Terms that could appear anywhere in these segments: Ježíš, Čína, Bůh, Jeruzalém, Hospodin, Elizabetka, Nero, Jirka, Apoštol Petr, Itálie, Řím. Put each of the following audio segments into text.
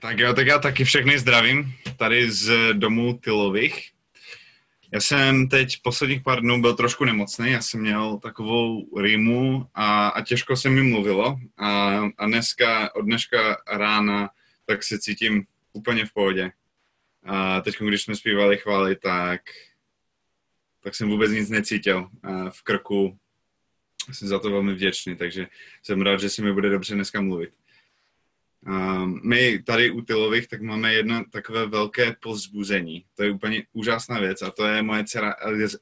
Tak jo, tak já taky všechny zdravím, tady z domu Tylových. Já jsem teď posledních pár dnů byl trošku nemocný, já jsem měl takovou rýmu a těžko se mi mluvilo. A dneska, od dneška rána, tak se cítím úplně v pohodě. A teď, když jsme zpívali chvály, tak jsem vůbec nic necítil v krku. Jsem za to velmi vděčný, takže jsem rád, že se mi bude dobře dneska mluvit. My tady u Tylových tak máme jedno takové velké povzbuzení. To je úplně úžasná věc a to je moje dcera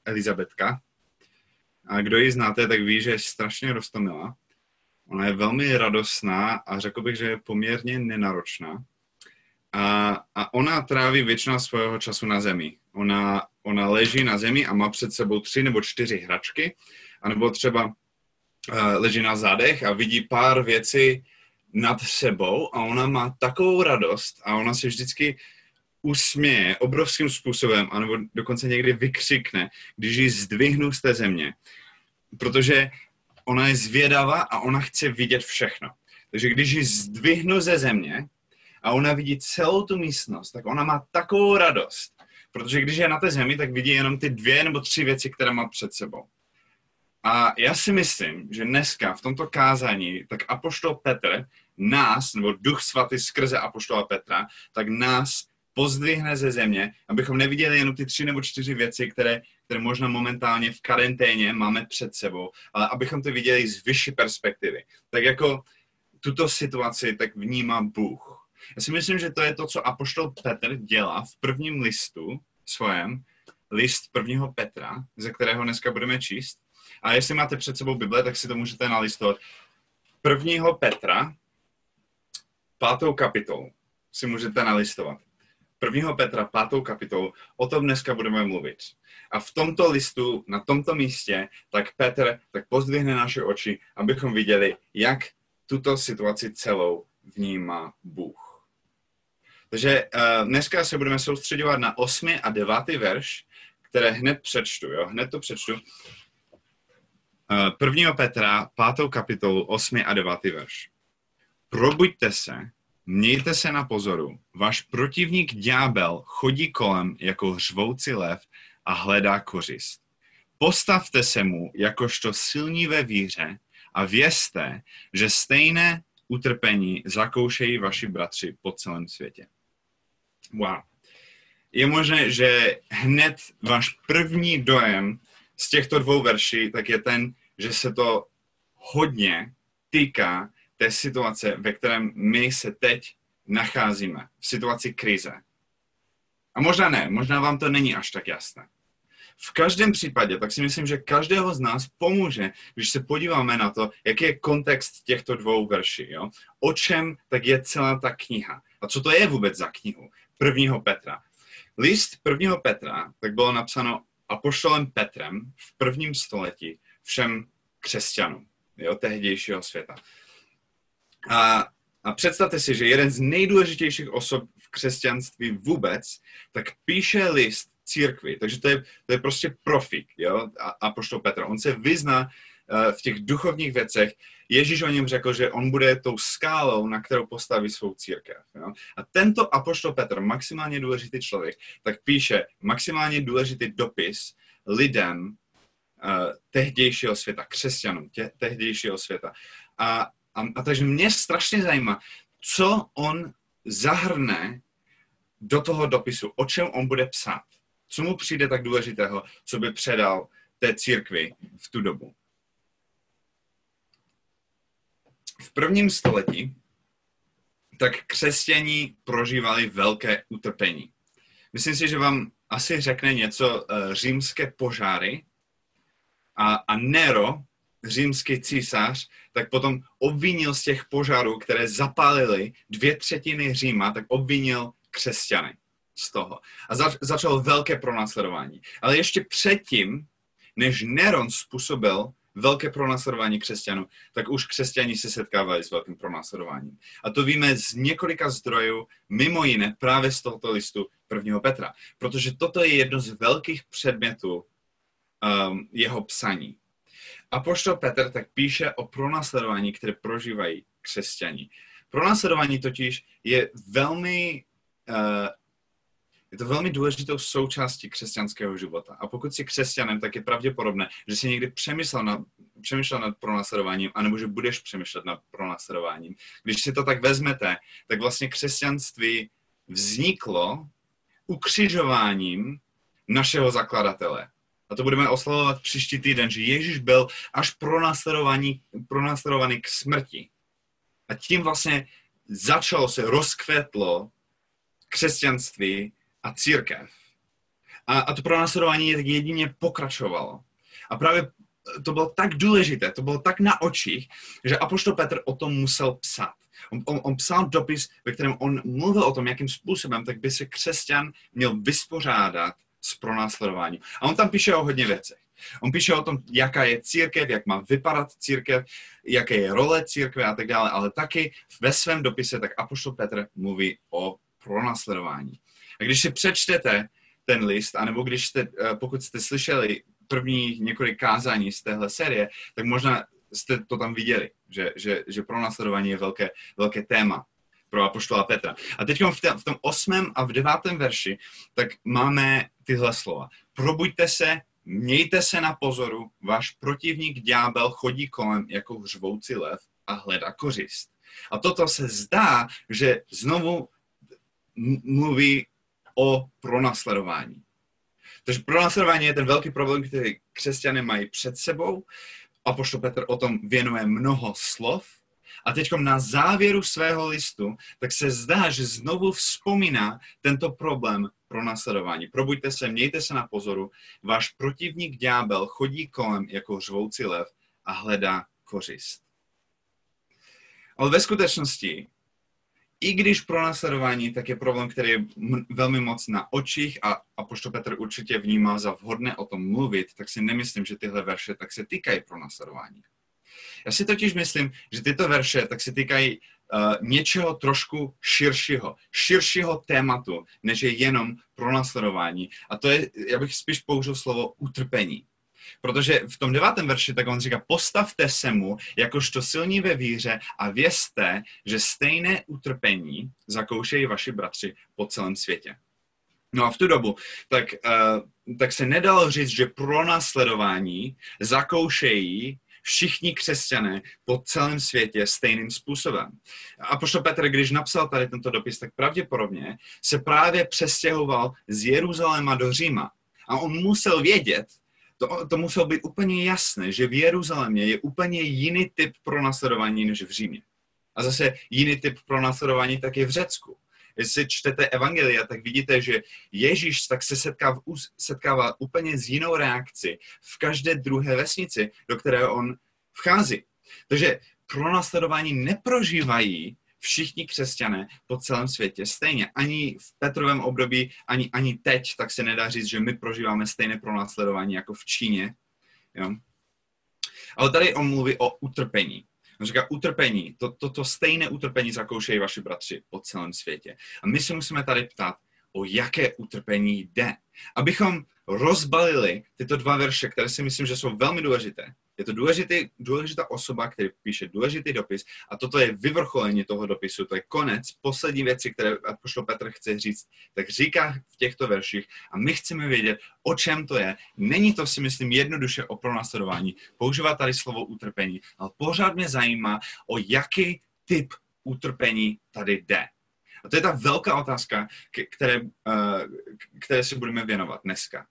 Elizabetka. A kdo ji znáte, tak ví, že je strašně roztomilá. Ona je velmi radostná a řekl bych, že je poměrně nenáročná. A ona tráví většinu svého času na zemi. Ona leží na zemi a má před sebou 3 nebo 4 hračky, anebo třeba leží na zádech a vidí pár věcí nad sebou a ona má takovou radost a ona se vždycky usměje obrovským způsobem, anebo dokonce někdy vykřikne, když ji zdvihnu z té země. Protože ona je zvědavá a ona chce vidět všechno. Takže když ji zdvihnu ze země a ona vidí celou tu místnost, tak ona má takovou radost. Protože když je na té zemi, tak vidí jenom ty 2 nebo 3 věci, které má před sebou. A já si myslím, že dneska v tomto kázání, tak Apoštol Petr nás, nebo Duch Svatý skrze Apoštola Petra, tak nás pozdvihne ze země, abychom neviděli jenom ty 3 nebo 4 věci, které možná momentálně v karanténě máme před sebou, ale abychom to viděli z vyšší perspektivy. Tak jako tuto situaci tak vnímá Bůh. Já si myslím, že to je to, co Apoštol Petr dělá v prvním listu svém, list 1. Petra, ze kterého dneska budeme číst. A jestli máte před sebou Bible, tak si to můžete nalistovat. 1. Petra, 5. kapitolu si můžete nalistovat. 1. Petra, 5. kapitolu, o tom dneska budeme mluvit. A v tomto listu, na tomto místě, tak Petr tak pozdvihne naše oči, abychom viděli, jak tuto situaci celou vnímá Bůh. Takže dneska se budeme soustředovat na 8. a 9. verš, které hned přečtu, jo, hned to přečtu. 1. Petra, 5. kapitolu, 8. a 9. verš. Probuďte se, mějte se na pozoru. Váš protivník ďábel chodí kolem jako hřvoucí lev a hledá kořist. Postavte se mu jakožto silní ve víře a vězte, že stejné utrpení zakoušejí vaši bratři po celém světě. Wow. Je možné, že hned váš první dojem z těchto 2 verší, tak je ten, že se to hodně týká té situace, ve které my se teď nacházíme, v situaci krize. A možná ne, možná vám to není až tak jasné. V každém případě, tak si myslím, že každého z nás pomůže, když se podíváme na to, jaký je kontext těchto 2 verší. Jo? O čem tak je celá ta kniha? A co to je vůbec za knihu? 1. Petra. List 1. Petra, tak bylo napsáno apoštolem Petrem v 1. století všem křesťanům, jo, tehdejšího světa. A představte si, že jeden z nejdůležitějších osob v křesťanství vůbec, tak píše list církvi. Takže to je prostě profik, jo, apoštol Petra. On se vyzná v těch duchovních věcech. Ježíš o něm řekl, že on bude tou skálou, na kterou postaví svou církev. Jo? A tento apoštol Petr, maximálně důležitý člověk, tak píše maximálně důležitý dopis lidem tehdejšího světa, křesťanům tehdejšího světa. A takže mě strašně zajímá, co on zahrne do toho dopisu, o čem on bude psát, co mu přijde tak důležitého, co by předal té církvi v tu dobu. V 1. století tak křesťaní prožívali velké utrpení. Myslím si, že vám asi řekne něco římské požáry a Nero, římský císař, tak potom obvinil z těch požárů, které zapálily 2/3 Říma, tak obvinil křesťany z toho. A začalo velké pronásledování. Ale ještě předtím, než Neron způsobil velké pronásledování křesťanů, tak už křesťani se setkávají s velkým pronásledováním. A to víme z několika zdrojů, mimo jiné právě z tohoto listu 1. Petra. Protože toto je jedno z velkých předmětů jeho psaní. Apoštol Petr tak píše o pronásledování, které prožívají křesťani. Pronásledování totiž je velmi důležitou součástí křesťanského života. A pokud jsi křesťanem, tak je pravděpodobné, že jsi někdy přemýšlel nad pronásledováním, anebo že budeš přemýšlet nad pronásledováním. Když si to tak vezmete, tak vlastně křesťanství vzniklo ukřižováním našeho zakladatele. A to budeme oslavovat příští týden, že Ježíš byl až pronásledovaný k smrti. A tím vlastně začalo se rozkvetlo křesťanství a církev. A to pronásledování tak jedině pokračovalo. A právě to bylo tak důležité, to bylo tak na očích, že apoštol Petr o tom musel psát. On psal dopis, ve kterém on mluvil o tom, jakým způsobem tak by se křesťan měl vyspořádat s pronásledováním. A on tam píše o hodně věcech. On píše o tom, jaká je církev, jak má vypadat církev, jaké je role církve a tak dále, ale taky ve svém dopise tak apoštol Petr mluví o pronásledování. A když si přečtete ten list, anebo pokud jste slyšeli první několik kázání z téhle série, tak možná jste to tam viděli, že pronásledování je velké téma pro apoštola Petra. A teď v tom 8. a v 9. verši tak máme tyhle slova. Probuďte se, mějte se na pozoru, váš protivník ďábel chodí kolem jako hřvoucí lev a hledá kořist. A toto se zdá, že znovu mluví o pronásledování. Takže pronásledování je ten velký problém, který křesťané mají před sebou. Apoštol Petr o tom věnuje mnoho slov. A teď na závěru svého listu, tak se zdá, že znovu vzpomíná tento problém pronásledování. Probuďte se, mějte se na pozoru. Váš protivník ďábel chodí kolem jako řvoucí lev a hledá kořist. Ale ve skutečnosti, i když pronásledování, tak je problém, který je velmi moc na očích a apoštol Petr určitě vnímal za vhodné o tom mluvit, tak si nemyslím, že tyhle verše tak se týkají pronásledování. Já si totiž myslím, že tyto verše tak se týkají něčeho trošku širšího tématu, než je jenom pronásledování. A to je, já bych spíš použil slovo utrpení. Protože v tom 9. verši tak on říká, postavte se mu, jakožto silní ve víře a vězte, že stejné utrpení zakoušejí vaši bratři po celém světě. No a v tu dobu tak se nedalo říct, že pronásledování zakoušejí všichni křesťané po celém světě stejným způsobem. A apoštol Petr, když napsal tady tento dopis, tak pravděpodobně se právě přestěhoval z Jeruzaléma do Říma. A on musel vědět, to muselo být úplně jasné, že v Jeruzalémě je úplně jiný typ pronásledování než v Římě. A zase jiný typ pronásledování tak je v Řecku. Jestli čtete evangelia, tak vidíte, že Ježíš tak se setkává úplně s jinou reakcí v každé druhé vesnici, do které on vchází. Takže pronásledování neprožívají všichni křesťané po celém světě stejně. Ani v Petrovém období, ani teď, tak se nedá říct, že my prožíváme stejné pronásledování jako v Číně. Jo? Ale tady on mluví o utrpení. On říká, utrpení, to stejné utrpení zakoušejí vaši bratři po celém světě. A my se musíme tady ptát, o jaké utrpení jde. Abychom rozbalili tyto dva verše, které si myslím, že jsou velmi důležité. Je to důležitá osoba, který píše důležitý dopis a toto je vyvrcholení toho dopisu, to je konec, poslední věci, které apoštol Petr chce říct, tak říká v těchto verších a my chceme vědět, o čem to je. Není to, si myslím, jednoduše o pronásledování, používá tady slovo utrpení, ale pořád mě zajímá, o jaký typ utrpení tady jde. A to je ta velká otázka, které si budeme věnovat dneska.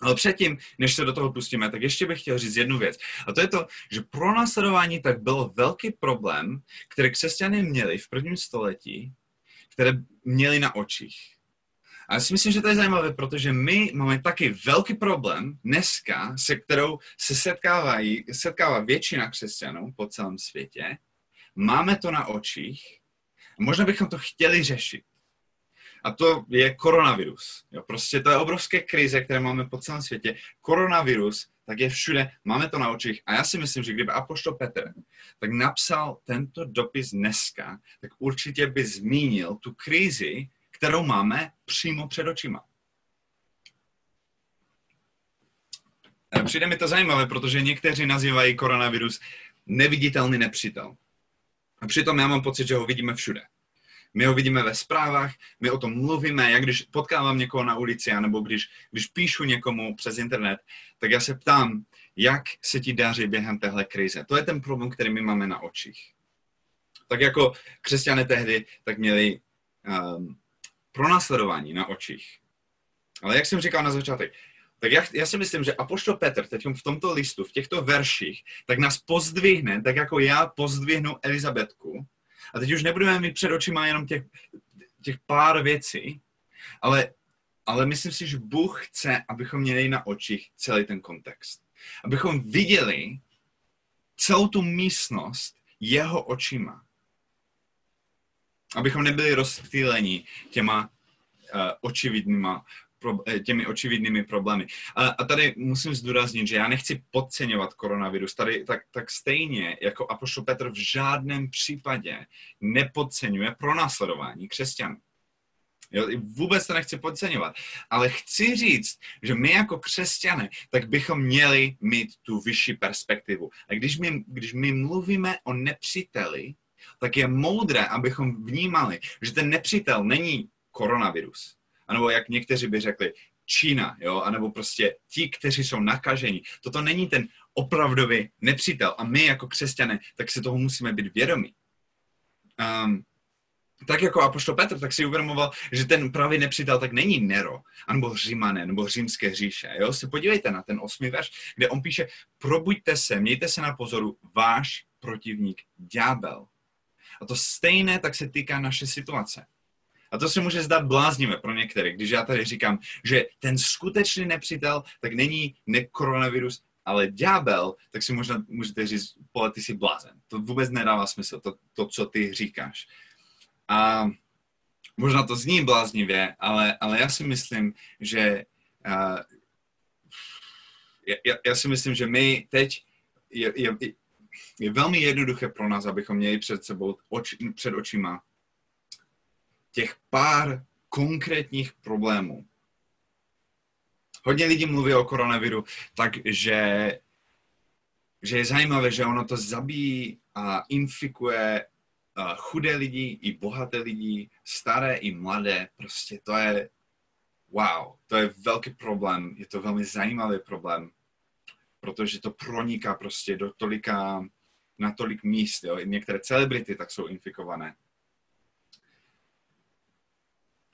Ale předtím, než se do toho pustíme, tak ještě bych chtěl říct jednu věc. A to je to, že pronásledování tak byl velký problém, který křesťané měli v prvním století, které měli na očích. A já si myslím, že to je zajímavé, protože my máme taky velký problém dneska, se kterou se setkává většina křesťanů po celém světě. Máme to na očích. Možná bychom to chtěli řešit. A to je koronavirus. Jo, prostě to je obrovské krize, které máme po celém světě. Koronavirus, tak je všude, máme to na očích. A já si myslím, že kdyby apoštol Petr tak napsal tento dopis dneska, tak určitě by zmínil tu krizi, kterou máme přímo před očima. Přijde mi to zajímavé, protože někteří nazývají koronavirus neviditelný nepřítel. A přitom já mám pocit, že ho vidíme všude. My ho vidíme ve zprávách, my o tom mluvíme, já když potkávám někoho na ulici, anebo když píšu někomu přes internet, tak já se ptám, jak se ti daří během téhle krize. To je ten problém, který my máme na očích. Tak jako křesťané tehdy, tak měli pronásledování na očích. Ale jak jsem říkal na začátek, tak já si myslím, že apoštol Petr teď v tomto listu, v těchto verších, tak nás pozdvihne, tak jako já pozdvihnu Elizabetku. A teď už nebudeme mít před očima jenom těch pár věcí, ale myslím si, že Bůh chce, abychom měli na očích celý ten kontext. Abychom viděli celou tu místnost jeho očima. Abychom nebyli rozptýleni těmi očividnými problémy. A tady musím zdůraznit, že já nechci podceňovat koronavirus. Tady tak stejně jako apoštol Petr v žádném případě nepodceňuje pronásledování křesťanů. Jo, vůbec to nechci podceňovat. Ale chci říct, že my jako křesťané, tak bychom měli mít tu vyšší perspektivu. A když my mluvíme o nepříteli, tak je moudré, abychom vnímali, že ten nepřítel není koronavirus. Anebo jak někteří by řekli, Čína, jo? Anebo prostě ti, kteří jsou nakažení. Toto není ten opravdový nepřítel. A my jako křesťané, tak si toho musíme být vědomí. Tak jako apoštol Petr, tak si uvědomoval, že ten pravý nepřítel tak není Nero, anebo Římané, nebo římské říše. Jo? Se podívejte na ten 8. verš, kde on píše, probuďte se, mějte se na pozoru, váš protivník ďábel. A to stejné tak se týká naše situace. A to se může zdát bláznivé pro některé, když já tady říkám, že ten skutečný nepřítel, tak není koronavirus, ale ďábel, tak si možná můžete říct, pole, ty jsi blázen. To vůbec nedává smysl, to co ty říkáš. A možná to zní bláznivě, ale já si myslím, že já si myslím, že my teď je velmi jednoduché pro nás, abychom měli před sebou před očima těch pár konkrétních problémů. Hodně lidí mluví o koronaviru, takže je zajímavé, že ono to zabíjí a infikuje chudé lidi i bohaté lidi, staré i mladé. Prostě to je wow, to je velký problém, je to velmi zajímavý problém, protože to proniká prostě na tolik míst. Jo. I některé celebrity tak jsou infikované.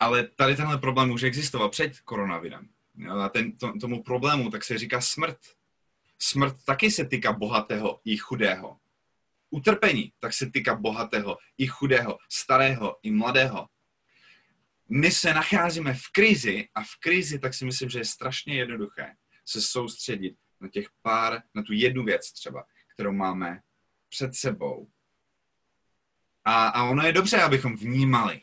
Ale tady tenhle problém už existoval před koronavirem. Jo, a tomu problému tak se říká smrt. Smrt taky se týká bohatého i chudého. Utrpení tak se týká bohatého i chudého, starého i mladého. My se nacházíme v krizi a v krizi tak si myslím, že je strašně jednoduché se soustředit na tu jednu věc třeba, kterou máme před sebou. A ono je dobře, abychom vnímali,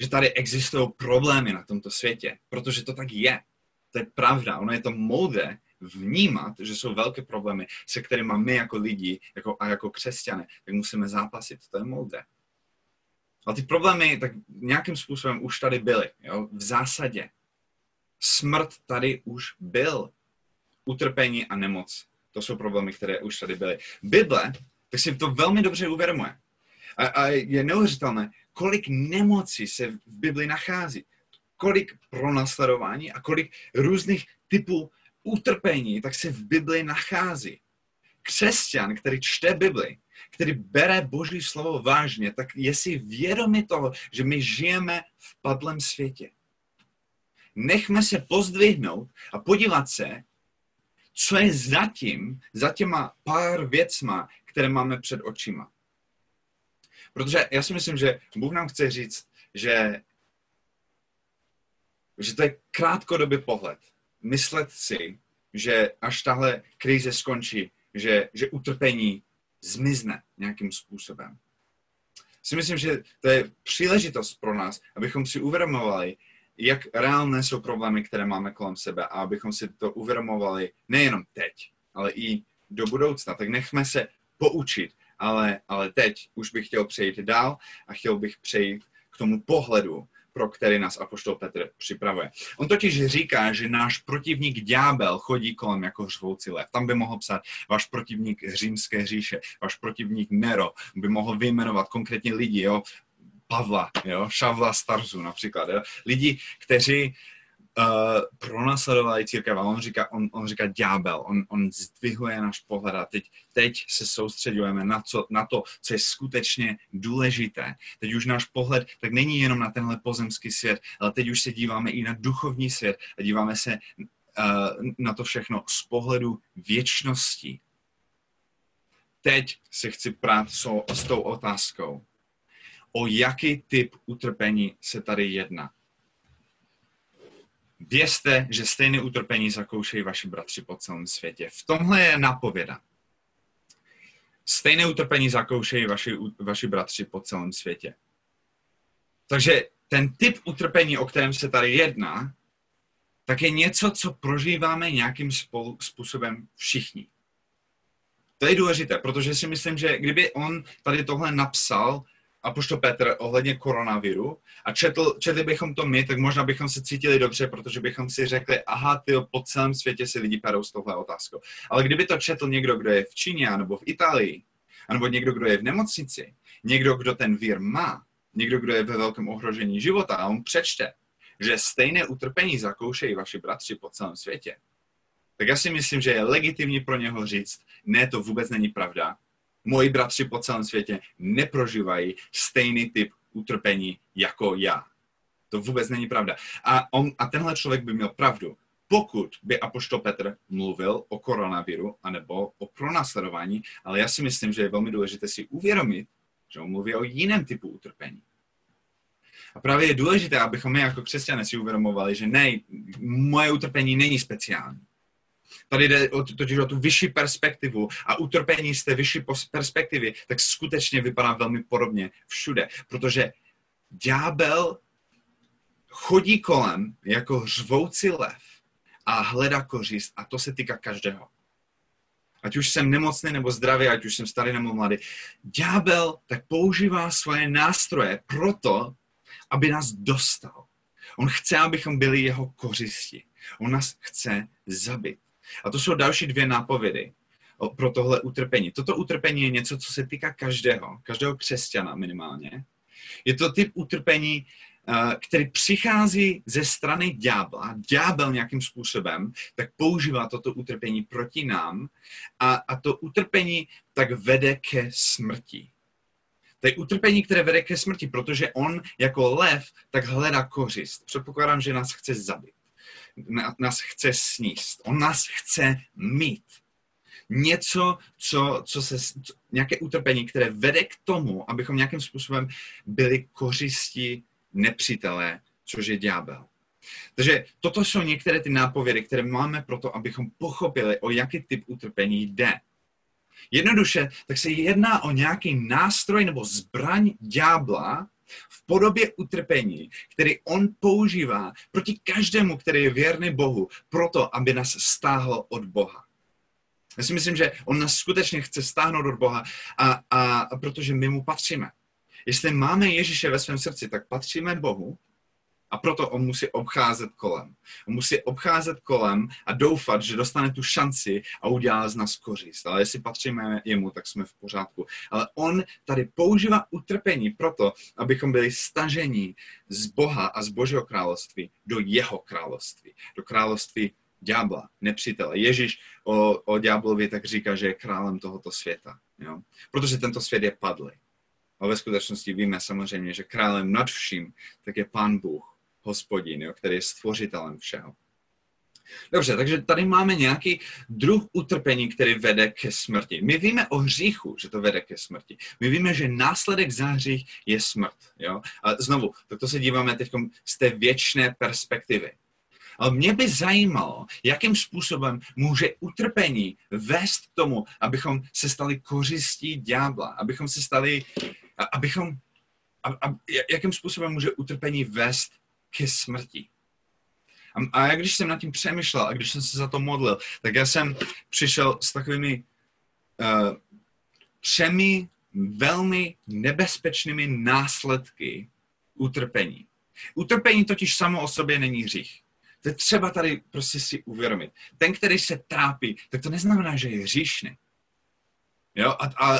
že tady existují problémy na tomto světě, protože to tak je. To je pravda, ono je to moudré vnímat, že jsou velké problémy, se kterými my jako lidi a jako křesťané, tak musíme zápasit, to je moudré. Ale ty problémy tak nějakým způsobem už tady byly, jo? V zásadě. Smrt tady už byl. Utrpení a nemoc, to jsou problémy, které už tady byly. Bible, tak si to velmi dobře uvědomuje. A je neuvěřitelné, kolik nemocí se v Bibli nachází, kolik pronásledování a kolik různých typů utrpení, tak se v Bibli nachází. Křesťan, který čte Bibli, který bere Boží slovo vážně, tak je si vědomý toho, že my žijeme v padlém světě. Nechme se pozdvihnout a podívat se, co je za těma pár věcma, které máme před očima. Protože já si myslím, že Bůh nám chce říct, že to je krátkodobý pohled. Myslet si, že až tahle krize skončí, že utrpení zmizne nějakým způsobem. Si myslím, že to je příležitost pro nás, abychom si uvědomovali, jak reálné jsou problémy, které máme kolem sebe a abychom si to uvědomovali nejenom teď, ale i do budoucna. Tak nechme se poučit. Ale teď už bych chtěl přejít dál a chtěl bych přejít k tomu pohledu, pro který nás apoštol Petr připravuje. On totiž říká, že náš protivník ďábel chodí kolem jako řvoucí lev. Tam by mohl psát váš protivník římské říše, váš protivník Nero, by mohl vyjmenovat konkrétně lidi, jo? Pavla, jo? Šavla Starzu například, jo? Lidi, kteří pronásledovali církev. A on říká ďábel, on zdvihuje náš pohled a teď se soustředujeme na to, co je skutečně důležité. Teď už náš pohled tak není jenom na tenhle pozemský svět, ale teď už se díváme i na duchovní svět a díváme se na to všechno z pohledu věčnosti. Teď se chci prát s tou otázkou, o jaký typ utrpení se tady jedná. Vězte, že stejné utrpení zakoušejí vaši bratři po celém světě. V tomhle je napověda. Stejné utrpení zakoušejí vaši bratři po celém světě. Takže ten typ utrpení, o kterém se tady jedná, tak je něco, co prožíváme nějakým způsobem všichni. To je důležité, protože si myslím, že kdyby on tady tohle napsal, apoštol Petr ohledně koronaviru a četli bychom to my, tak možná bychom se cítili dobře, protože bychom si řekli, aha, tyjo, po celém světě si lidi perou s touhle otázkou. Ale kdyby to četl někdo, kdo je v Číně, nebo v Itálii, nebo někdo, kdo je v nemocnici, někdo, kdo ten vír má, někdo, kdo je ve velkém ohrožení života a on přečte, že stejné utrpení zakoušejí vaši bratři po celém světě, tak já si myslím, že je legitimní pro něho říct, ne, to vůbec není pravda, moji bratři po celém světě neprožívají stejný typ utrpení jako já. To vůbec není pravda. A tenhle člověk by měl pravdu, pokud by apoštol Petr mluvil o koronaviru anebo o pronásledování, ale já si myslím, že je velmi důležité si uvědomit, že on mluví o jiném typu utrpení. A právě je důležité, abychom my jako křesťané si uvědomovali, že ne, moje utrpení není speciální. Tady jde totiž o tu vyšší perspektivu a utrpení z té vyšší perspektivy tak skutečně vypadá velmi podobně všude, protože ďábel chodí kolem jako řvoucí lev a hledá kořist a to se týká každého. Ať už jsem nemocný nebo zdravý, ať už jsem starý nebo mladý. Ďábel tak používá svoje nástroje proto, aby nás dostal. On chce, abychom byli jeho kořisti. On nás chce zabít. A to jsou další dvě nápovědy pro tohle utrpení. Toto utrpení je něco, co se týká každého křesťana minimálně. Je to typ utrpení, který přichází ze strany ďábla. Ďábel nějakým způsobem tak používá toto utrpení proti nám a to utrpení tak vede ke smrti. To je utrpení, které vede ke smrti, protože on jako lev tak hledá kořist. Předpokládám, že nás chce zabít. Nás chce sníst. On nás chce mít. Něco, nějaké utrpení, které vede k tomu, abychom nějakým způsobem byli kořisti nepřítelé, což je ďábel. Takže toto jsou některé ty nápovědy, které máme pro to, abychom pochopili, o jaký typ utrpení jde. Jednoduše, tak se jedná o nějaký nástroj nebo zbraň ďábla v podobě utrpení, který on používá proti každému, který je věrný Bohu, proto, aby nás stáhl od Boha. Já si myslím, že on nás skutečně chce stáhnout od Boha, a protože my mu patříme. Jestli máme Ježíše ve svém srdci, tak patříme Bohu a proto on musí obcházet kolem. On musí obcházet kolem a doufat, že dostane tu šanci a udělá z nás kořist. Ale jestli patříme jemu, tak jsme v pořádku. Ale on tady používá utrpení proto, abychom byli staženi z Boha a z Božího království do jeho království. Do království ďábla, nepřítele. Ježíš o ďáblovi tak říká, že je králem tohoto světa. Jo? Protože tento svět je padlý. A ve skutečnosti víme samozřejmě, že králem nad vším tak je Pán Bůh. Hospodin, jo, který je stvořitelem všeho. Dobře, takže tady máme nějaký druh utrpení, který vede ke smrti. My víme o hříchu, že to vede ke smrti. My víme, že následek za hřích je smrt. Jo? A znovu, tak to se díváme teď z té věčné perspektivy. Ale mě by zajímalo, jakým způsobem může utrpení vést k tomu, abychom se stali kořistí ďábla, jakým způsobem může utrpení vést ke smrti. A já když jsem nad tím přemýšlel a když jsem se za to modlil, tak já jsem přišel s takovými třemi velmi nebezpečnými následky utrpení. Utrpení totiž samo o sobě není hřích. To je třeba tady prostě si uvědomit. Ten, který se trápí, tak to neznamená, že je hříšný. Jo?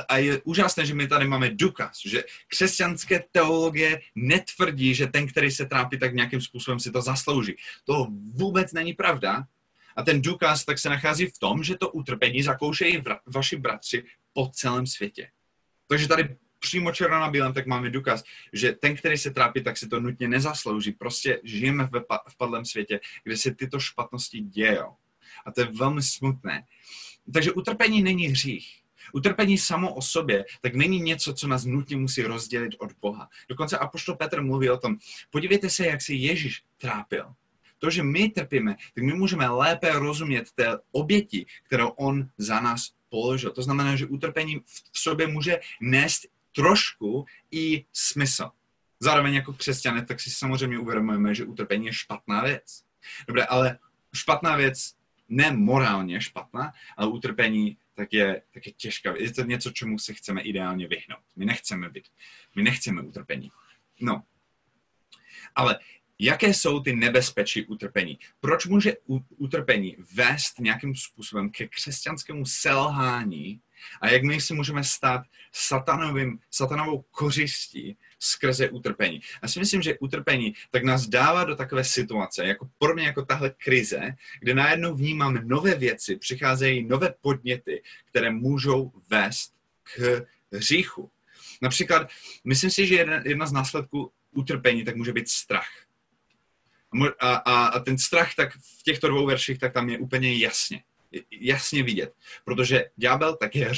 A je úžasné, že my tady máme důkaz, že křesťanské teologie netvrdí, že ten, který se trápí, tak nějakým způsobem si to zaslouží. To vůbec není pravda. A ten důkaz tak se nachází v tom, že to utrpení zakoušejí vaši bratři po celém světě. Takže tady přímo černo na bílém tak máme důkaz, že ten, který se trápí, tak si to nutně nezaslouží. Prostě žijeme v padlém světě, kde se tyto špatnosti dějou. A to je velmi smutné. Takže utrpení není hřích. Utrpení samo o sobě tak není něco, co nás nutně musí rozdělit od Boha. Dokonce apoštol Petr mluví o tom, podívejte se, jak se Ježíš trápil. To, že my trpíme, tak my můžeme lépe rozumět té oběti, kterou on za nás položil. To znamená, že utrpení v sobě může nést trošku i smysl. Zároveň jako křesťané, tak si samozřejmě uvědomujeme, že utrpení je špatná věc. Dobře, ale špatná věc, ne morálně špatná, ale utrpení tak je těžká. Je to něco, čemu se chceme ideálně vyhnout. My nechceme utrpení. No, ale jaké jsou ty nebezpečí utrpení? Proč může utrpení vést nějakým způsobem ke křesťanskému selhání a jak my si můžeme stát satanovou kořistí skrze utrpení? Já si myslím, že utrpení tak nás dává do takové situace, jako pro mě jako tahle krize, kde najednou vnímám nové věci, přicházejí nové podněty, které můžou vést k hříchu. Například, myslím si, že jedna z následků utrpení tak může být strach. A ten strach tak v těchto dvou verších tak tam je úplně jasně vidět, protože ďábel tak je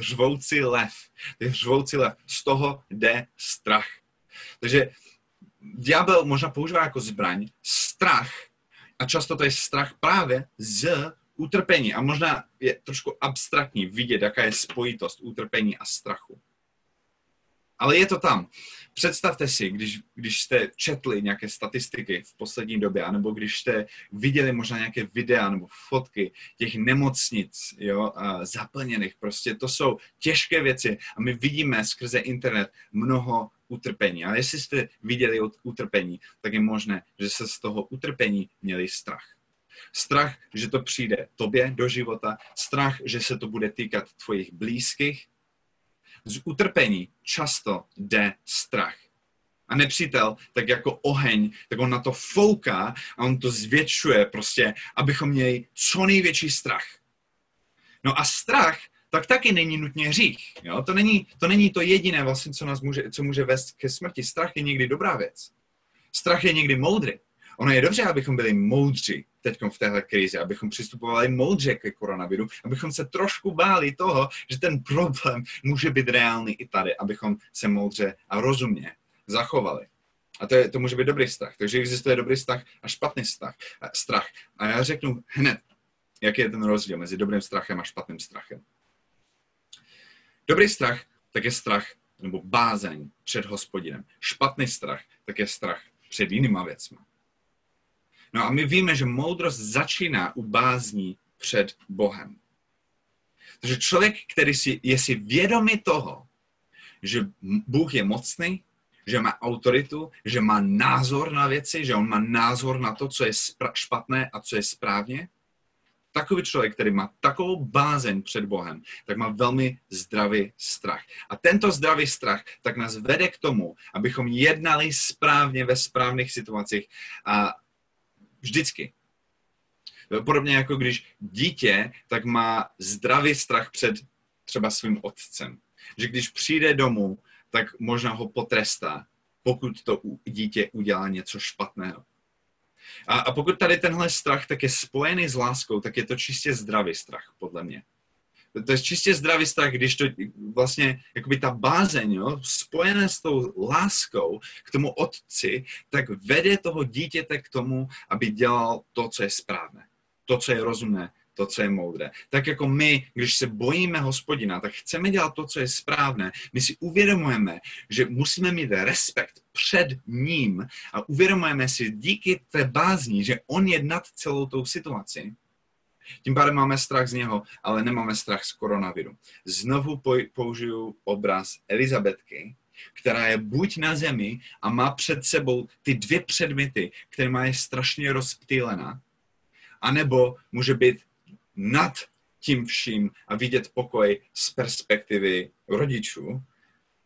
řvoucí lev. Z toho jde strach. Takže ďábel možná používá jako zbraň strach a často to je strach právě z utrpení. A možná je trošku abstraktní vidět, jaká je spojitost utrpení a strachu. Ale je to tam. Představte si, když jste četli nějaké statistiky v poslední době, anebo když jste viděli možná nějaké videa nebo fotky těch nemocnic, jo, zaplněných. Prostě to jsou těžké věci a my vidíme skrze internet mnoho utrpení. A jestli jste viděli utrpení, tak je možné, že se z toho utrpení měli strach. Strach, že to přijde tobě do života, strach, že se to bude týkat tvojich blízkých. Z utrpení často jde strach. A nepřítel, tak jako oheň, tak on na to fouká a on to zvětšuje prostě, abychom měli co největší strach. No a strach, tak taky není nutně hřích. Jo? To není to jediné, vlastně, co může vést ke smrti. Strach je někdy dobrá věc. Strach je někdy moudrý. Ono je dobře, abychom byli moudří teď v téhle krizi, abychom přistupovali moudře ke koronaviru, abychom se trošku báli toho, že ten problém může být reálný i tady, abychom se moudře a rozumně zachovali. A to může být dobrý strach. Takže existuje dobrý strach a špatný strach. A já řeknu hned, jaký je ten rozdíl mezi dobrým strachem a špatným strachem. Dobrý strach, tak je strach nebo bázeň před Hospodinem. Špatný strach, tak je strach před jinýma věcmi. No a my víme, že moudrost začíná u bázní před Bohem. Takže člověk, který je si vědomý toho, že Bůh je mocný, že má autoritu, že má názor na věci, že on má názor na to, co je špatné a co je správně, takový člověk, který má takovou bázeň před Bohem, tak má velmi zdravý strach. A tento zdravý strach tak nás vede k tomu, abychom jednali správně ve správných situacích a vždycky. Podobně jako když dítě, tak má zdravý strach před třeba svým otcem. Že když přijde domů, tak možná ho potrestá, pokud to dítě udělá něco špatného. A pokud tady tenhle strach tak je spojený s láskou, tak je to čistě zdravý strach, podle mě. To je čistě zdravý strach, když to vlastně, jakoby ta bázeň, jo, spojené s tou láskou k tomu otci, tak vede toho dítěte k tomu, aby dělal to, co je správné, to, co je rozumné, to, co je moudré. Tak jako my, když se bojíme Hospodina, tak chceme dělat to, co je správné. My si uvědomujeme, že musíme mít respekt před ním a uvědomujeme si díky té bázni, že on je nad celou tou situaci. Tím pádem máme strach z něho, ale nemáme strach z koronaviru. Znovu použiju obraz Elizabetky, která je buď na zemi a má před sebou ty dvě předměty, které má je strašně rozptýlená, anebo může být nad tím vším a vidět pokoj z perspektivy rodičů,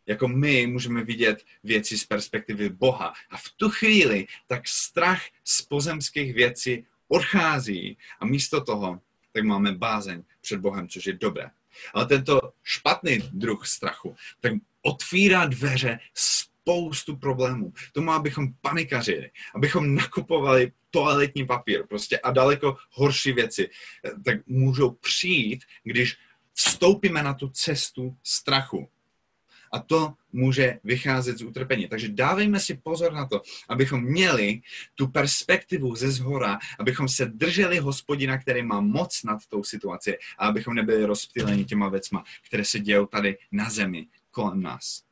jako my můžeme vidět věci z perspektivy Boha. A v tu chvíli tak strach z pozemských věcí odchází a místo toho tak máme bázeň před Bohem, což je dobré. Ale tento špatný druh strachu tak otvírá dveře spoustu problémů. Tomu, abychom panikařili, abychom nakupovali toaletní papír prostě a daleko horší věci, tak můžou přijít, když vstoupíme na tu cestu strachu. A to může vycházet z utrpení. Takže dávejme si pozor na to, abychom měli tu perspektivu ze zhora, abychom se drželi Hospodina, který má moc nad tou situací a abychom nebyli rozptýleni těma věcma, které se dějou tady na zemi, kolem nás.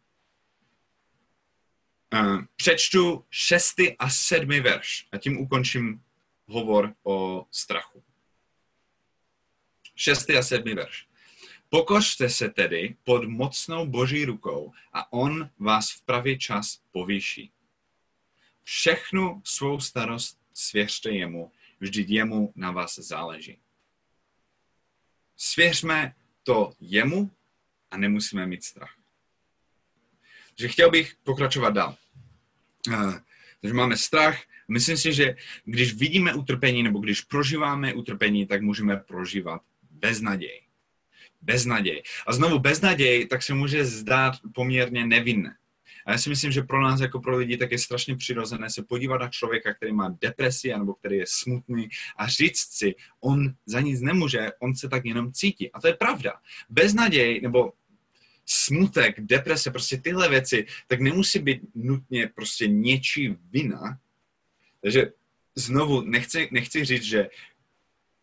Přečtu 6. a 7. verš a tím ukončím hovor o strachu. 6. a 7. verš. Pokořte se tedy pod mocnou Boží rukou a on vás v pravý čas povýší. Všechnu svou starost svěřte jemu, vždyť jemu na vás záleží. Svěřme to jemu a nemusíme mít strach. Takže chtěl bych pokračovat dál. Takže máme strach. Myslím si, že když vidíme utrpení nebo když prožíváme utrpení, tak můžeme prožívat beznaději. Beznaděj. A znovu beznaděj, tak se může zdát poměrně nevinné. A já si myslím, že pro nás jako pro lidi tak je strašně přirozené se podívat na člověka, který má depresi nebo který je smutný a říct si, on za nic nemůže, on se tak jenom cítí. A to je pravda. Beznaděj nebo smutek, deprese, prostě tyhle věci, tak nemusí být nutně prostě něčí vina. Takže znovu nechci říct, že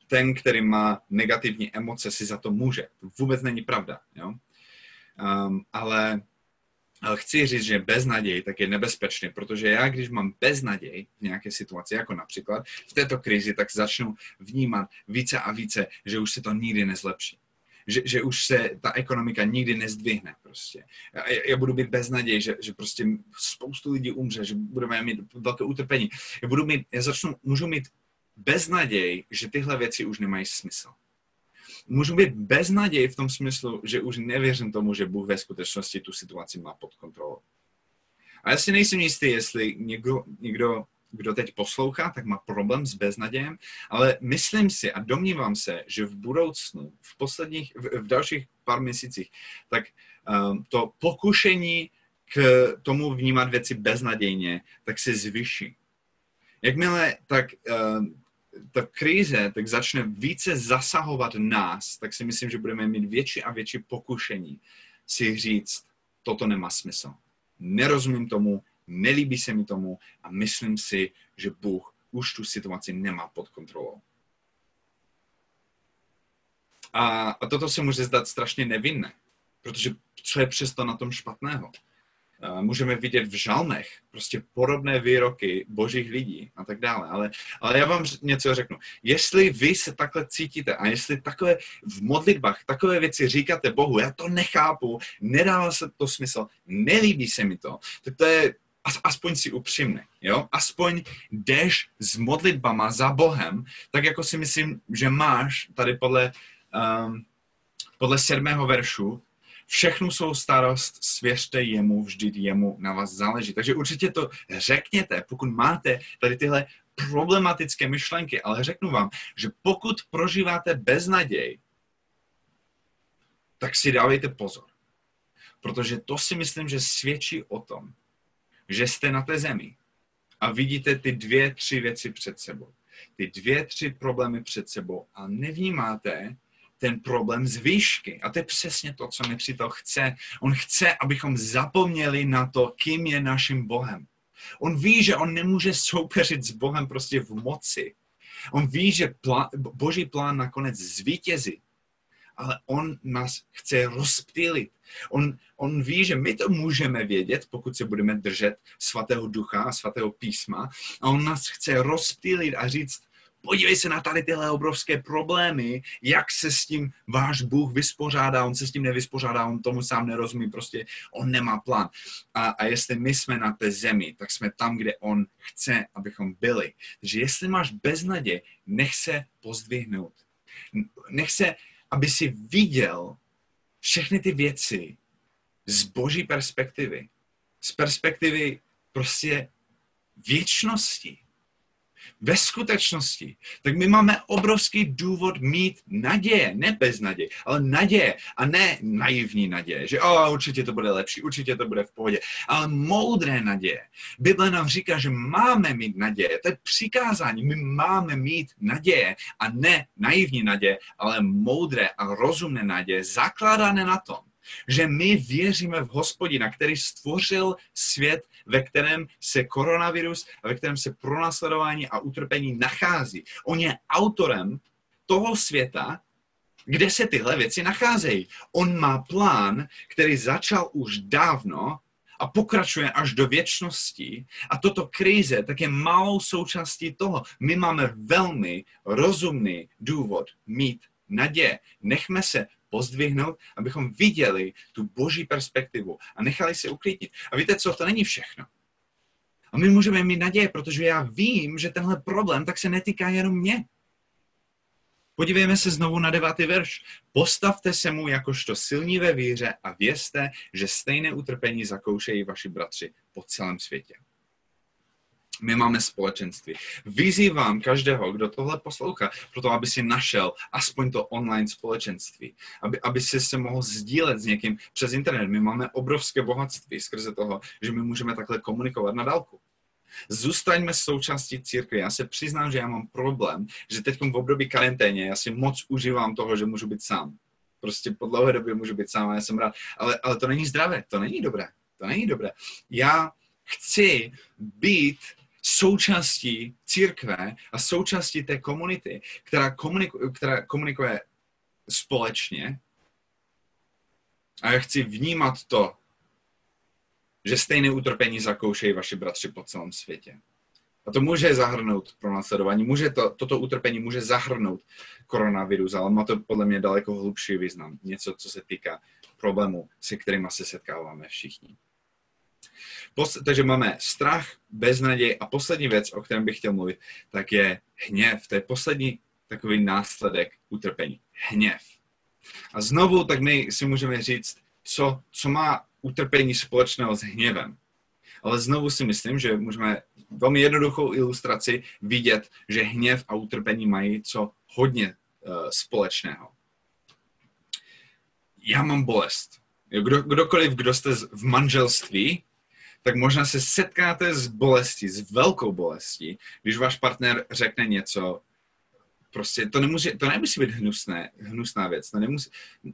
ten, který má negativní emoce, si za to může. To vůbec není pravda. Jo? Ale chci říct, že beznaděj tak je nebezpečný, protože já, když mám beznaděj v nějaké situaci, jako například v této krizi, tak začnu vnímat více a více, že už se to nikdy nezlepší. Že už se ta ekonomika nikdy nezdvihne prostě. Já budu mít beznaděj, že prostě spoustu lidí umře, že budeme mít velké utrpení. Můžu mít beznaděj, že tyhle věci už nemají smysl. Můžu být beznaděj v tom smyslu, že už nevěřím tomu, že Bůh ve skutečnosti tu situaci má pod kontrolou. A já si nejsem jistý, jestli někdo, kdo teď poslouchá, tak má problém s beznadějem, ale myslím si a domnívám se, že v budoucnu, v dalších pár měsících, tak to pokušení k tomu vnímat věci beznadějně, tak se zvýší. Jakmile ta krize tak začne více zasahovat nás, tak si myslím, že budeme mít větší a větší pokušení si říct, toto nemá smysl. Nerozumím tomu, nelíbí se mi tomu a myslím si, že Bůh už tu situaci nemá pod kontrolou. A toto se může zdát strašně nevinné, protože co je přesto na tom špatného? Můžeme vidět v žalmech prostě podobné výroky božích lidí a tak dále. Ale já vám něco řeknu. Jestli vy se takhle cítíte a jestli takové v modlitbách takové věci říkáte Bohu, já to nechápu, nedává se to smysl, nelíbí se mi to, tak to je aspoň si upřímný, jo? Aspoň jdeš s modlitbama za Bohem, tak jako si myslím, že máš tady podle 7. veršu, všechnu svou starost svěřte jemu, vždyť jemu na vás záleží. Takže určitě to řekněte, pokud máte tady tyhle problematické myšlenky, ale řeknu vám, že pokud prožíváte beznaděj, tak si dávejte pozor. Protože to si myslím, že svědčí o tom, že jste na té zemi a vidíte ty 2-3 věci před sebou. Ty 2-3 problémy před sebou a nevnímáte ten problém z výšky. A to je přesně to, co mi přítel chce. On chce, abychom zapomněli na to, kým je naším Bohem. On ví, že on nemůže soupeřit s Bohem prostě v moci. On ví, že Boží plán nakonec zvítězí. Ale on nás chce rozptýlit. On ví, že my to můžeme vědět, pokud se budeme držet svatého ducha a svatého písma. A on nás chce rozptýlit a říct, podívej se na tady tyhle obrovské problémy, jak se s tím váš Bůh vyspořádá, on se s tím nevyspořádá, on tomu sám nerozumí, prostě on nemá plán. A jestli my jsme na té zemi, tak jsme tam, kde on chce, abychom byli. Takže jestli máš beznaděj, nech se pozdvihnout. Nech se, aby si viděl všechny ty věci z boží perspektivy. Z perspektivy prostě věčnosti. Ve skutečnosti, tak my máme obrovský důvod mít naděje, ne beznaděje, ale naděje a ne naivní naděje, že určitě to bude lepší, určitě to bude v pohodě, ale moudré naděje. Bible nám říká, že máme mít naděje, to je přikázání, my máme mít naděje a ne naivní naděje, ale moudré a rozumné naděje, zakládané na tom, že my věříme v Hospodina, který stvořil svět, ve kterém se koronavirus a ve kterém se pronásledování a utrpení nachází. On je autorem toho světa, kde se tyhle věci nacházejí. On má plán, který začal už dávno a pokračuje až do věčnosti. A toto krize tak je malou součástí toho. My máme velmi rozumný důvod mít naděje. Nechme se pozdvihnout, abychom viděli tu boží perspektivu a nechali se uklidnit. A víte co, to není všechno. A my můžeme mít naděje, protože já vím, že tenhle problém tak se netýká jenom mě. Podívejme se znovu na 9. verš. Postavte se mu jakožto silní ve víře a vězte, že stejné utrpení zakoušejí vaši bratři po celém světě. My máme společenství. Vyzývám každého, kdo tohle poslouchá, proto aby si našel aspoň to online společenství. Aby si se mohl sdílet s někým přes internet. My máme obrovské bohatství skrze toho, že my můžeme takhle komunikovat na dálku. Zůstaňme součástí církve. Já se přiznám, že já mám problém, že teď v období karanténě já si moc užívám toho, že můžu být sám. Prostě po dlouhé době můžu být sám a já jsem rád. Ale to není zdravé, to není dobré. To není dobré. Já chci být součástí církve a součástí té komunity, která komunikuje společně. A já chci vnímat to, že stejné utrpení zakoušejí vaši bratři po celém světě. A to může zahrnout pronásledování, toto utrpení může zahrnout koronavirus, ale má to podle mě daleko hlubší význam. Něco, co se týká problémů, se kterými se setkáváme všichni. Takže máme strach, beznaděj a poslední věc, o kterém bych chtěl mluvit, tak je hněv. To je poslední takový následek utrpení. Hněv. A znovu, tak my si můžeme říct, co má utrpení společného s hněvem. Ale znovu si myslím, že můžeme velmi jednoduchou ilustraci vidět, že hněv a utrpení mají co hodně společného. Já mám bolest. Kdokoliv, kdo jste v manželství, tak možná se setkáte s bolestí, s velkou bolestí, když váš partner řekne něco, prostě to nemusí být hnusná věc,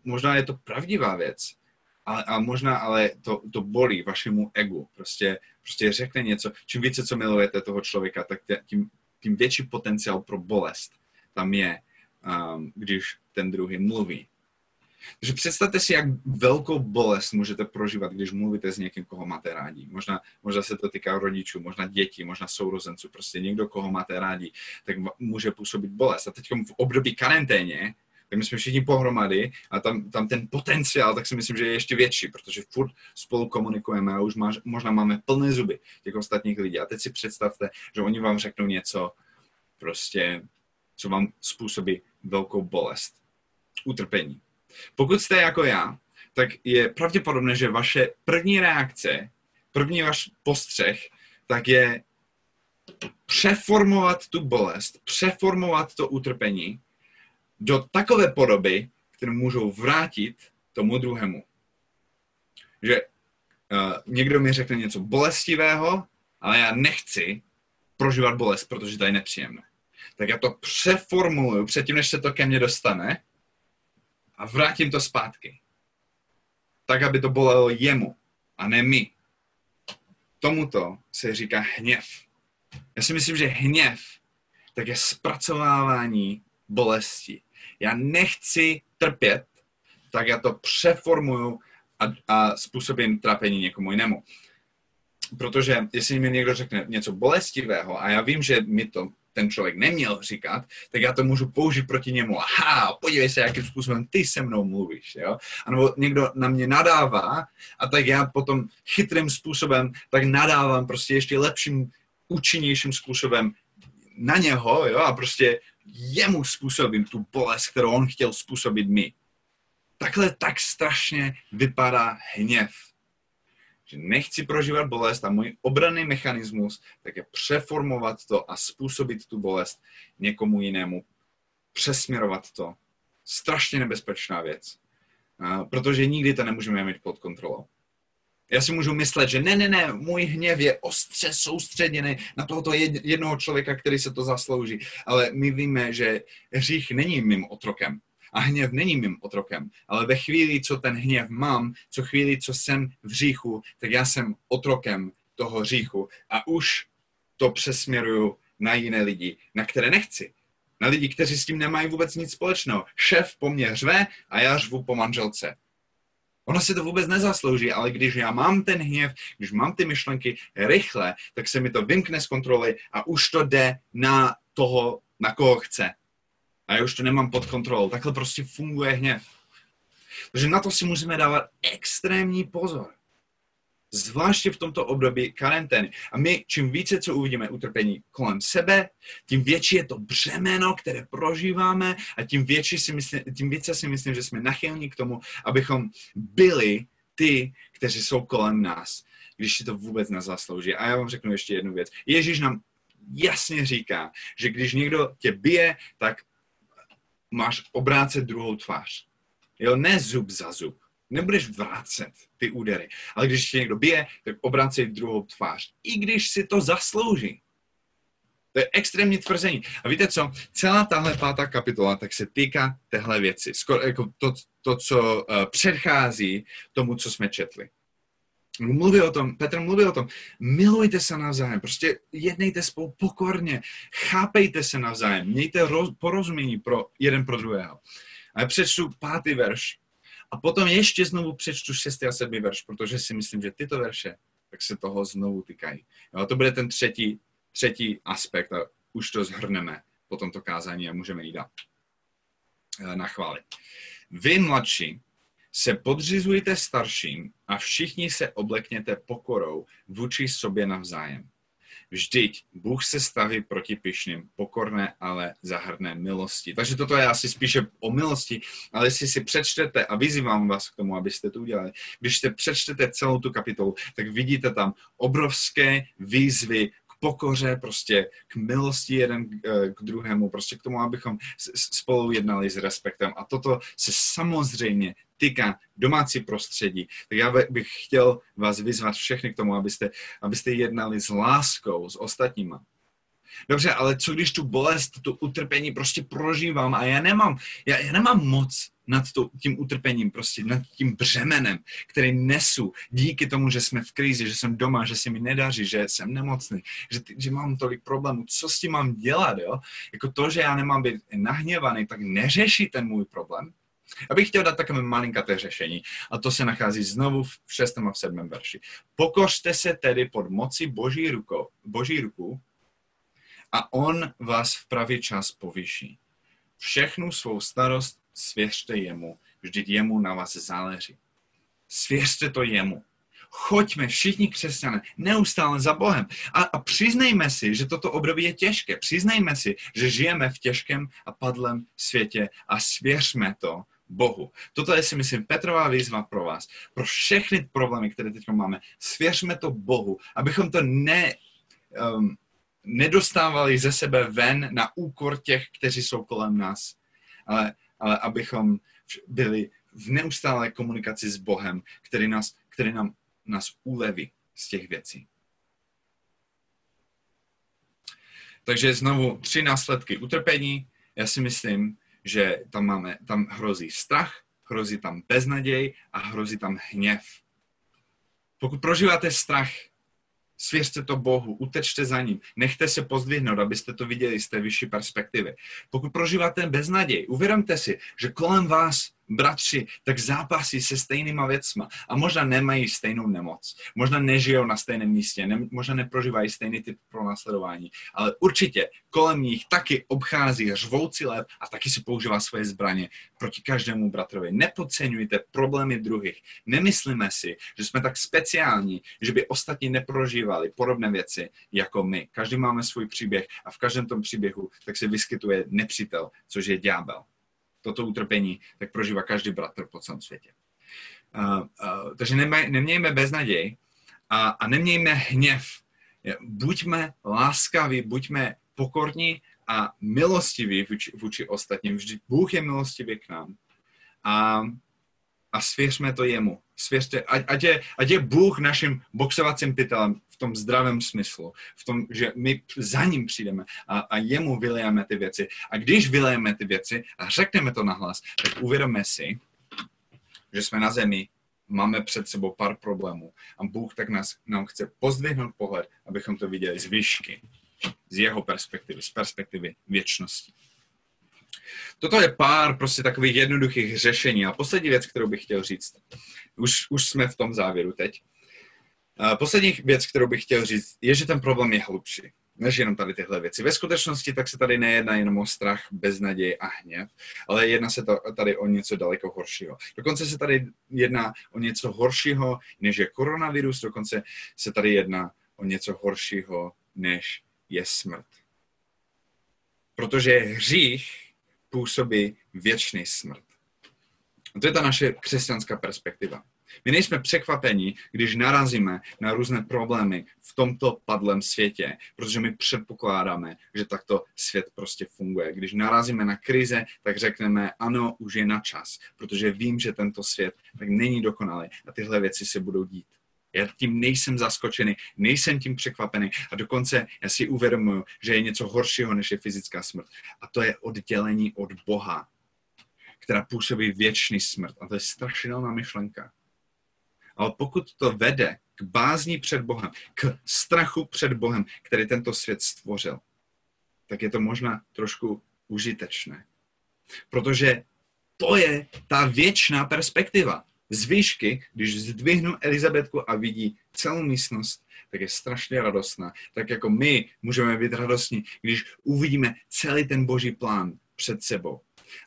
možná je to pravdivá věc, ale to bolí vašemu egu, prostě řekne něco, čím více, co milujete toho člověka, tak tím větší potenciál pro bolest tam je, když ten druhý mluví. Takže představte si, jak velkou bolest můžete prožívat, když mluvíte s někým, koho máte rádi. Možná se to týká rodičů, možná dětí, možná sourozenců, prostě někdo, koho máte rádi, tak může působit bolest. A teď v období karanténě, tak my jsme všichni pohromady a tam ten potenciál, tak si myslím, že je ještě větší, protože furt spolu komunikujeme a už možná máme plné zuby těch ostatních lidí. A teď si představte, že oni vám řeknou něco, prostě, co vám způsobí velkou bolest, utrpení. Pokud jste jako já, tak je pravděpodobné, že vaše první reakce, první váš postřeh, tak je přeformovat tu bolest, přeformovat to utrpení do takové podoby, kterou můžou vrátit tomu druhému. Že někdo mi řekne něco bolestivého, ale já nechci prožívat bolest, protože to je nepříjemné. Tak já to přeformuluju předtím, než se to ke mně dostane, a vrátím to zpátky. Tak, aby to bolelo jemu a ne mi. Tomuto se říká hněv. Já si myslím, že hněv tak je zpracovávání bolesti. Já nechci trpět, tak já to přeformuju a způsobím trápení někomu jinému. Protože jestli mi někdo řekne něco bolestivého a já vím, že mi to ten člověk neměl říkat, tak já to můžu použít proti němu. Aha, podívej se, jakým způsobem ty se mnou mluvíš. Jo? A nebo někdo na mě nadává a tak já potom chytrým způsobem tak nadávám prostě ještě lepším, účinnějším způsobem na něho, jo? A prostě jemu způsobím tu bolest, kterou on chtěl způsobit mi. Takhle tak strašně vypadá hněv. Že nechci prožívat bolest a můj obranný mechanismus tak je přeformovat to a způsobit tu bolest někomu jinému. Přesměrovat to. Strašně nebezpečná věc. Protože nikdy to nemůžeme mít pod kontrolou. Já si můžu myslet, že ne, můj hněv je ostře soustředěný na tohoto jednoho člověka, který se to zaslouží. Ale my víme, že hřích není mým otrokem. A hněv není mým otrokem, ale ve chvíli, co ten hněv mám, co jsem v hříchu, tak já jsem otrokem toho hříchu a už to přesměruju na jiné lidi, na které nechci. Na lidi, kteří s tím nemají vůbec nic společného. Šéf po mně řve a já řvu po manželce. Ono si to vůbec nezaslouží, ale když já mám ten hněv, když mám ty myšlenky rychle, tak se mi to vymkne z kontroly a už to jde na toho, na koho chce. A já už to nemám pod kontrolou. Takhle prostě funguje hněv. Takže na to si musíme dávat extrémní pozor. Zvláště v tomto období karantény. A my čím více, co uvidíme utrpení kolem sebe, tím větší je to břemeno, které prožíváme a tím více si myslím, že jsme nachylní k tomu, abychom byli ty, kteří jsou kolem nás, když si to vůbec nezaslouží. A já vám řeknu ještě jednu věc. Ježíš nám jasně říká, že když někdo tě bije, tak máš obrácet druhou tvář. Jo, ne zub za zub. Nebudeš vrácet ty údery. Ale když tě někdo bije, tak obrácej druhou tvář. I když si to zaslouží. To je extrémní tvrzení. A víte co? Celá tahle 5. kapitola tak se týká téhle věci. Skoro jako to, co předchází tomu, co jsme četli. Petr mluví o tom, milujte se navzájem, prostě jednejte spolu pokorně, chápejte se navzájem, mějte porozumění pro jeden pro druhého. A já přečtu 5. verš a potom ještě znovu přečtu 6. a 7. verš, protože si myslím, že tyto verše tak se toho znovu týkají. A to bude ten třetí aspekt a už to zhrneme po tomto kázání a můžeme jít dát na chvály. Vy mladší se podřizujte starším a všichni se oblekněte pokorou vůči sobě navzájem. Vždyť Bůh se staví proti pyšným, pokorné, ale zahrne milosti. Takže toto je asi spíše o milosti, ale jestli si přečtete, a vyzývám vás k tomu, abyste to udělali, když se přečtete celou tu kapitolu, tak vidíte tam obrovské výzvy k pokoře, prostě k milosti jeden k druhému, prostě k tomu, abychom spolu jednali s respektem. A toto se samozřejmě týká domácí prostředí, tak já bych chtěl vás vyzvat všechny k tomu, abyste jednali s láskou, s ostatníma. Dobře, ale co když tu bolest, tu utrpení prostě prožívám a já nemám moc nad tím utrpením, prostě nad tím břemenem, který nesu díky tomu, že jsme v krizi, že jsem doma, že se mi nedaří, že jsem nemocný, že mám tolik problémů. Co s tím mám dělat, jo? Jako to, že já nemám být nahněvaný, tak neřeší ten můj problém. Já bych chtěl dát takové malinkaté řešení a to se nachází znovu v 6. a v 7. verši. Pokořte se tedy pod moci Boží ruku a on vás v pravý čas povýší. Všechnu svou starost svěřte jemu, vždyť jemu na vás záleží. Svěřte to jemu. Choďme všichni křesťané neustále za Bohem a přiznejme si, že toto období je těžké. Přiznejme si, že žijeme v těžkém a padlém světě a svěřme to Bohu. Toto je, si myslím, Petrová výzva pro vás. Pro všechny problémy, které teď máme, svěřme to Bohu, abychom to nedostávali ze sebe ven na úkor těch, kteří jsou kolem nás, ale abychom byli v neustálé komunikaci s Bohem, který nám uleví z těch věcí. Takže znovu 3 následky utrpení. Já si myslím, že tam hrozí strach, hrozí tam beznaděj a hrozí tam hněv. Pokud prožíváte strach, svěřte to Bohu, utečte za ním, nechte se pozdvihnout, abyste to viděli z té vyšší perspektivy. Pokud prožíváte beznaděj, uvědomte si, že kolem vás bratři, tak zápasí se stejnýma věcma a možná nemají stejnou nemoc, možná nežijou na stejném místě, možná neprožívají stejný typ pronásledování, ale určitě kolem nich taky obchází řvoucí lev a taky si používá svoje zbraně proti každému bratrovi. Nepodceňujte problémy druhých. Nemyslíme si, že jsme tak speciální, že by ostatní neprožívali podobné věci jako my. Každý máme svůj příběh a v každém tom příběhu tak se vyskytuje nepřítel, což je ďábel. Toto utrpení tak prožívá každý bratr po celém světě. Takže nemějme beznaděj a nemějme hněv. Buďme láskaví, buďme pokorní a milostiví vůči ostatním. Vždyť Bůh je milostivý k nám. A svěřme to jemu. Ať je Bůh naším boxovacím pytelem v tom zdravém smyslu. V tom, že my za ním přijdeme a jemu vylejeme ty věci. A když vylejeme ty věci a řekneme to nahlas, tak uvědomme si, že jsme na zemi, máme před sebou pár problémů a Bůh tak nám chce pozdvihnout pohled, abychom to viděli z výšky, z jeho perspektivy, z perspektivy věčnosti. Toto je pár prostě takových jednoduchých řešení. A poslední věc, kterou bych chtěl říct, už jsme v tom závěru teď. Poslední věc, kterou bych chtěl říct, je, že ten problém je hlubší, než jenom tady tyhle věci. Ve skutečnosti tak se tady nejedná jenom o strach, beznaděj a hněv, ale jedná se tady o něco daleko horšího. Dokonce se tady jedná o něco horšího, než je koronavirus, dokonce se tady jedná o něco horšího, než je smrt. Protože hřích působí věčný smrt. A to je ta naše křesťanská perspektiva. My nejsme překvapeni, když narazíme na různé problémy v tomto padlém světě, protože my předpokládáme, že takto svět prostě funguje. Když narazíme na krize, tak řekneme, ano, už je na čas, protože vím, že tento svět tak není dokonalý a tyhle věci se budou dít. Já tím nejsem zaskočený, nejsem tím překvapený a dokonce já si uvědomuji, že je něco horšího, než je fyzická smrt. A to je oddělení od Boha, která působí věčný smrt. A to je strašidelná myšlenka. Ale pokud to vede k bázni před Bohem, k strachu před Bohem, který tento svět stvořil, tak je to možná trošku užitečné. Protože to je ta věčná perspektiva. Z výšky, když zdvihnu Elizabetku a vidí celou místnost, tak je strašně radostná. Tak jako my můžeme být radostní, když uvidíme celý ten boží plán před sebou.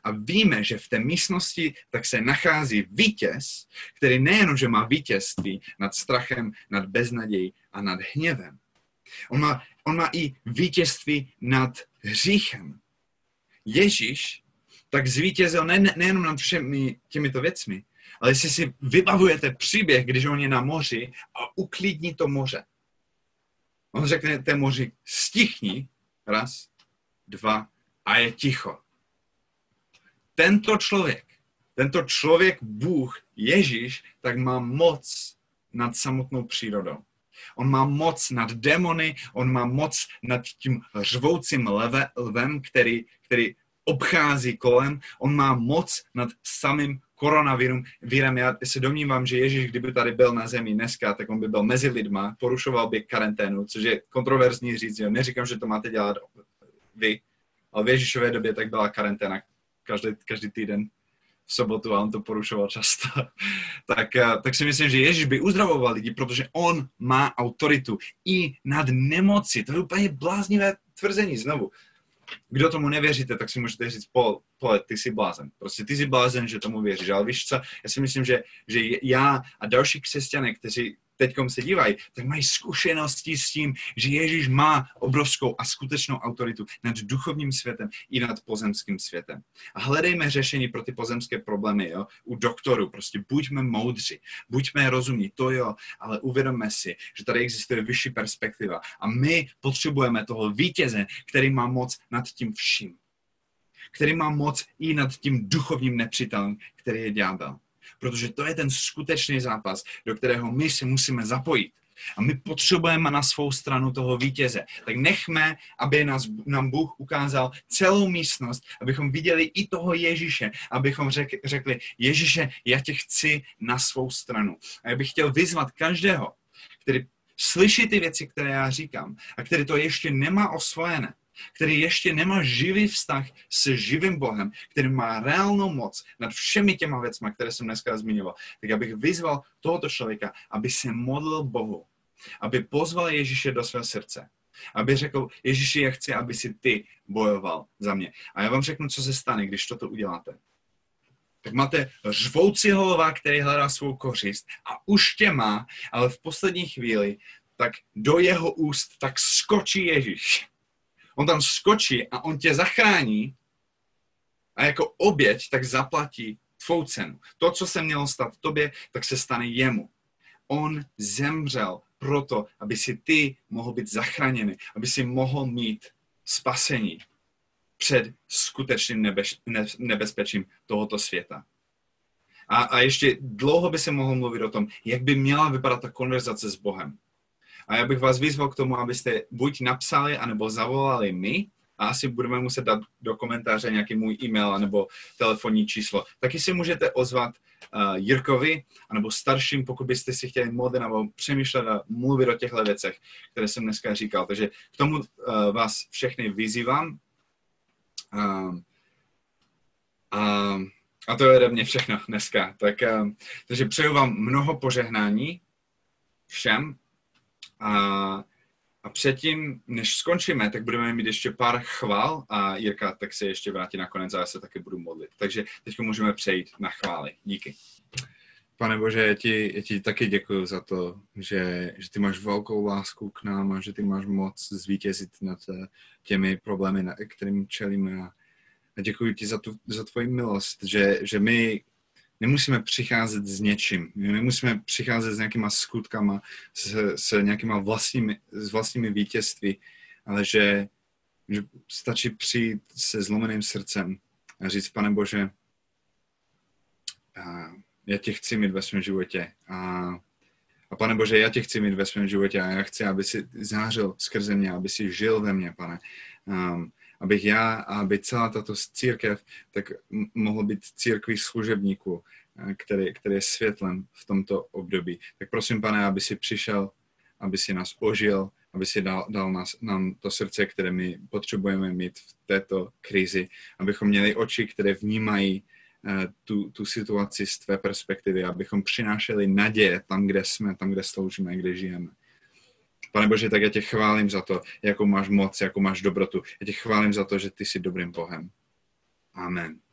A víme, že v té místnosti tak se nachází vítěz, který nejenom, že má vítězství nad strachem, nad beznadějí a nad hněvem. On má i vítězství nad hříchem. Ježíš tak zvítězil nejenom nad všemi těmito věcmi, ale jestli si vybavujete příběh, když on je na moři a uklidní to moře. On řekne té moři, stichni, 1, 2 a je ticho. Tento člověk, Bůh, Ježíš, tak má moc nad samotnou přírodou. On má moc nad démony, on má moc nad tím řvoucím lvem, který obchází kolem, on má moc nad samým koronavirem. Já se domnívám, že Ježíš, kdyby tady byl na zemi dneska, tak on by byl mezi lidma, porušoval by karanténu, což je kontroverzní říct. Jo. Neříkám, že to máte dělat vy, ale v Ježíšové době tak byla karanténa každý týden v sobotu a on to porušoval často. tak si myslím, že Ježíš by uzdravoval lidi, protože on má autoritu i nad nemoci. To je úplně bláznivé tvrzení znovu. Kdo tomu nevěříte, tak si můžete říct, Pole, ty jsi blázen. Prostě ty jsi blázen, že tomu věříš. Ale víš co, já si myslím, že já a další křesťané, kteří teďkom se dívají, tak mají zkušenosti s tím, že Ježíš má obrovskou a skutečnou autoritu nad duchovním světem i nad pozemským světem. A hledejme řešení pro ty pozemské problémy, jo, u doktorů. Prostě buďme moudři, buďme rozumní, to jo, ale uvědomme si, že tady existuje vyšší perspektiva a my potřebujeme toho vítěze, který má moc nad tím vším. Který má moc i nad tím duchovním nepřítelem, který je ďábel. Protože to je ten skutečný zápas, do kterého my se musíme zapojit. A my potřebujeme na svou stranu toho vítěze. Tak nechme, aby nám Bůh ukázal celou místnost, abychom viděli i toho Ježíše, abychom řekli, Ježíše, já tě chci na svou stranu. A já bych chtěl vyzvat každého, který slyší ty věci, které já říkám, a který to ještě nemá osvojené, který ještě nemá živý vztah se živým Bohem, který má reálnou moc nad všemi těma věcmi, které jsem dneska zmiňoval, tak abych vyzval tohoto člověka, aby se modlil Bohu, aby pozval Ježíše do svého srdce, aby řekl, Ježíši, já chci, aby si ty bojoval za mě. A já vám řeknu, co se stane, když toto uděláte. Tak máte řvoucího lva, který hledá svou kořist a už tě má, ale v poslední chvíli tak do jeho úst tak skočí Ježíš. On tam skočí a on tě zachrání a jako oběť tak zaplatí tvou cenu. To, co se mělo stát tobě, tak se stane jemu. On zemřel proto, aby si ty mohl být zachráněný, aby si mohl mít spasení před skutečným nebezpečím tohoto světa. A ještě dlouho by se mohl mluvit o tom, jak by měla vypadat ta konverzace s Bohem. A já bych vás vyzval k tomu, abyste buď napsali, anebo zavolali mi, a asi budeme muset dát do komentáře nějaký můj e-mail nebo telefonní číslo. Taky si můžete ozvat Jirkovi, anebo starším, pokud byste si chtěli modlit nebo přemýšlet a mluvit o těchto věcech, které jsem dneska říkal. Takže k tomu vás všechny vyzývám. A to je ode mě všechno dneska. Takže přeju vám mnoho požehnání všem. A předtím, než skončíme, tak budeme mít ještě pár chvál a Jirka tak se ještě vrátí nakonec a já se taky budu modlit. Takže teď můžeme přejít na chvály. Díky. Pane Bože, já ti taky děkuju za to, že ty máš velkou lásku k nám a že ty máš moc zvítězit nad těmi problémy, na kterým čelíme. A děkuji ti za tvoji milost, že my nemusíme přicházet s něčím. Nemusíme přicházet s nějakýma skutkama, s nějakýma vlastními vítězství, ale že stačí přijít se zlomeným srdcem a říct, Pane Bože, já tě chci mít ve svém životě. A Pane Bože, já tě chci mít ve svém životě a já chci, aby si zářil skrze mě, aby si žil ve mně, Pane. Abych já a aby celá tato církev tak mohla být církví služebníků, který je světlem v tomto období. Tak prosím, Pane, aby si přišel, aby si nás ožil, aby si dal nám to srdce, které my potřebujeme mít v této krizi, abychom měli oči, které vnímají tu situaci z tvé perspektivy, abychom přinášeli naděje tam, kde jsme, tam, kde sloužíme, kde žijeme. Pane Bože, tak já tě chválím za to, jakou máš moc, jakou máš dobrotu. Já tě chválím za to, že ty jsi dobrým Bohem. Amen.